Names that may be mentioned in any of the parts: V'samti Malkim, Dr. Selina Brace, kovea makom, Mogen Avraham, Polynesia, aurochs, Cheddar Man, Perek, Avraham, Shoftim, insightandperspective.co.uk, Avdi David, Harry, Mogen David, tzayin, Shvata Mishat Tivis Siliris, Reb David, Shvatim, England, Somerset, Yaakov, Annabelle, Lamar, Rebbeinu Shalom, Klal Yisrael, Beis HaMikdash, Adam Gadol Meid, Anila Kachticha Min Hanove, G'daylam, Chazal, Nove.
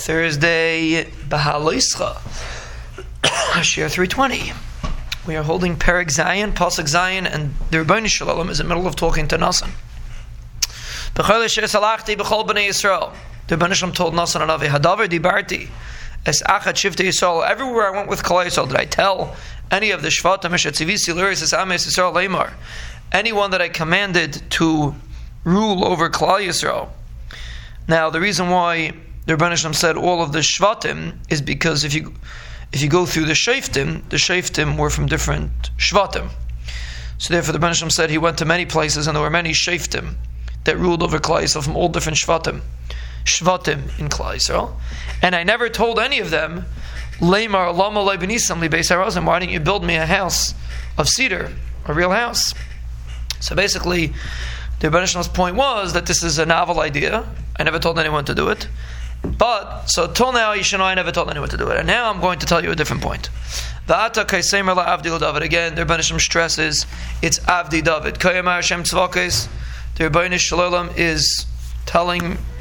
Thursday, Baha'u'llah Yisra, Shir 320. We are holding Perek Zayin, Pasuk Zayin, and the Rebbeinu Shalom is in the middle of talking to Nasan. B'chol Asher Salachti, B'chol B'nai Yisrael. The Rebbeinu Shalom told Nasan and Nove, Hadavar Dibarti, Es Achat Shivta Yisrael. Everywhere I went with Klal Yisrael, did I tell any of the Shvata Mishat Tivis Siliris, Es Ames Yisrael Lamar. Anyone that I commanded to rule over Klal Yisrael. Now, the reason why the Rebbeinu Shalom said all of the Shvatim is because if you go through the Shoftim were from different Shvatim. So therefore the Rebbeinu Shalom said he went to many places and there were many Shoftim that ruled over Klal Yisrael from all different Shvatim in Klal Yisrael. And I never told any of them, Lamar, Lama Laibnisamli Basar Razim, why didn't you build me a house of cedar, a real house? So basically, the Rebbeinu Shalom's point was that this is a novel idea. I never told anyone to do it. But, so till now, you should know I never told anyone to do it. And now I'm going to tell you a different point. Again, the Rebbeinu Shalom stresses, it's Avdi David. The Rebbeinu Shalom is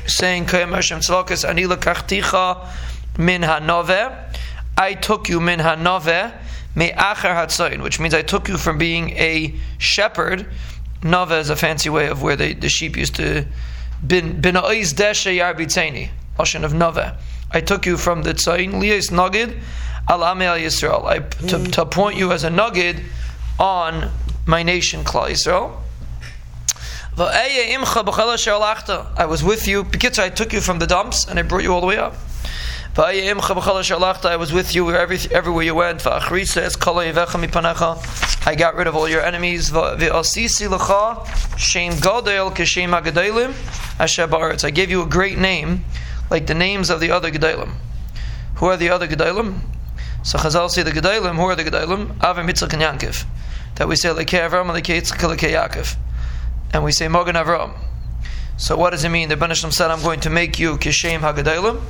saying, Anila Kachticha Min Hanove. I took you Min Hanove, Me Acher Hatzayin, which means I took you from being a shepherd. Nove is a fancy way of where the sheep used to bin ois deshe yarbitzeni. Lashon of Nove. I took you from the tzayin liyis nugid al amel Yisrael. To appoint you as a nugid on my nation, Klal Yisrael. Va'eye imcha b'chel asher alachta. I was with you. B'kitzur, I took you from the dumps and I brought you all the way up. Va'eye imcha b'chel asher alachta. I was with you everywhere you went. Va'achrisa es kol yevecha mipanacha. I got rid of all your enemies. V'asisi lecha Shem Godel kishem hagedolim asher ba'aretz. I gave you a great name, like the names of the other G'daylam. Who are the other G'daylam? So Chazal say the G'daylam. Who are the G'daylam? Avraham, Yitzchak, and Yaakov. That we say Lekei Avraham, Lekei Yitzchak, Lekei Yaakov. And we say Mogen Avraham. So what does it mean? The Ben Ishlom said, I'm going to make you Kishem hagedolim.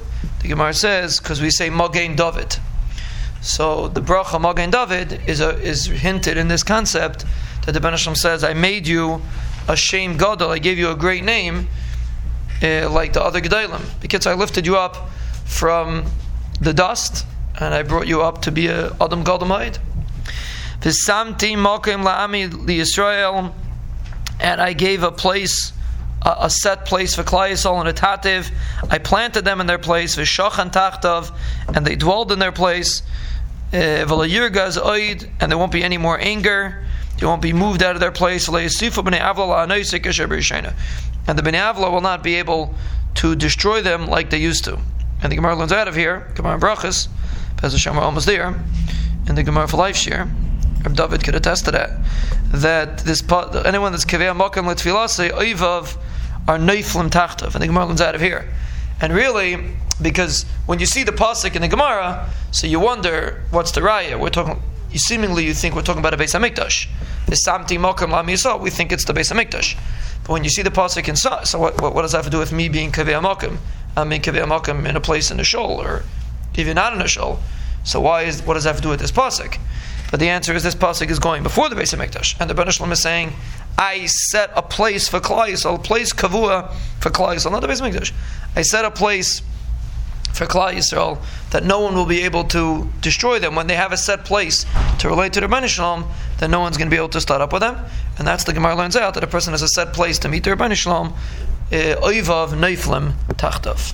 The Gemara says, because we say Mogen David. So the bracha Mogen David is hinted in this concept that the Ben Ishlom says, I made you a Shem Godel. I gave you a great name, like the other G'daylam, because I lifted you up from the dust and I brought you up to be a Adam Gadol Meid. V'samti Malkim la'ami liYisrael, and I gave a place, a set place for Klal Yisrael and a tativ. I planted them in their place, v'shachan tachtav, and they dwelled in their place. V'layirgaz oid, and there won't be any more anger. They won't be moved out of their place. V'layisifu b'nei avla la'anoisik asher b'rishayna. And the Bnei Avla will not be able to destroy them like they used to. And the Gemara learns out of here, Gemara Brachas, Bez Hashem, we're almost there, and the Gemara for Life Shir, Reb David could attest to that this part, anyone that's kovea makom letfilah say oivav are neiflim tachtav, and the Gemara learns out of here. And really, because when you see the pasuk in the Gemara, so you wonder what's the raya. We're talking. You think we're talking about a Beis HaMikdash. We think it's the Beis HaMikdash. But when you see the pasuk in Sa, so what does that have to do with me being Kaveh Makom? I'm in Kaveh Makom in a place in a shul, or even not in a shul. So what does that have to do with this pasuk? But the answer is this pasuk is going before the Beis HaMikdash. And the Ben Ishlom is saying, I set a place for Klal Yisrael, a place kavua for Klal Yisrael, not the Beis HaMikdash. I set a place for Klal Yisrael that no one will be able to destroy them. When they have a set place to relate to the Rebbeinu Shalom, then no one's going to be able to start up with them. And that's the Gemara learns out, that a person has a set place to meet the Rebbeinu Shalom, oivav neiflim tachtav.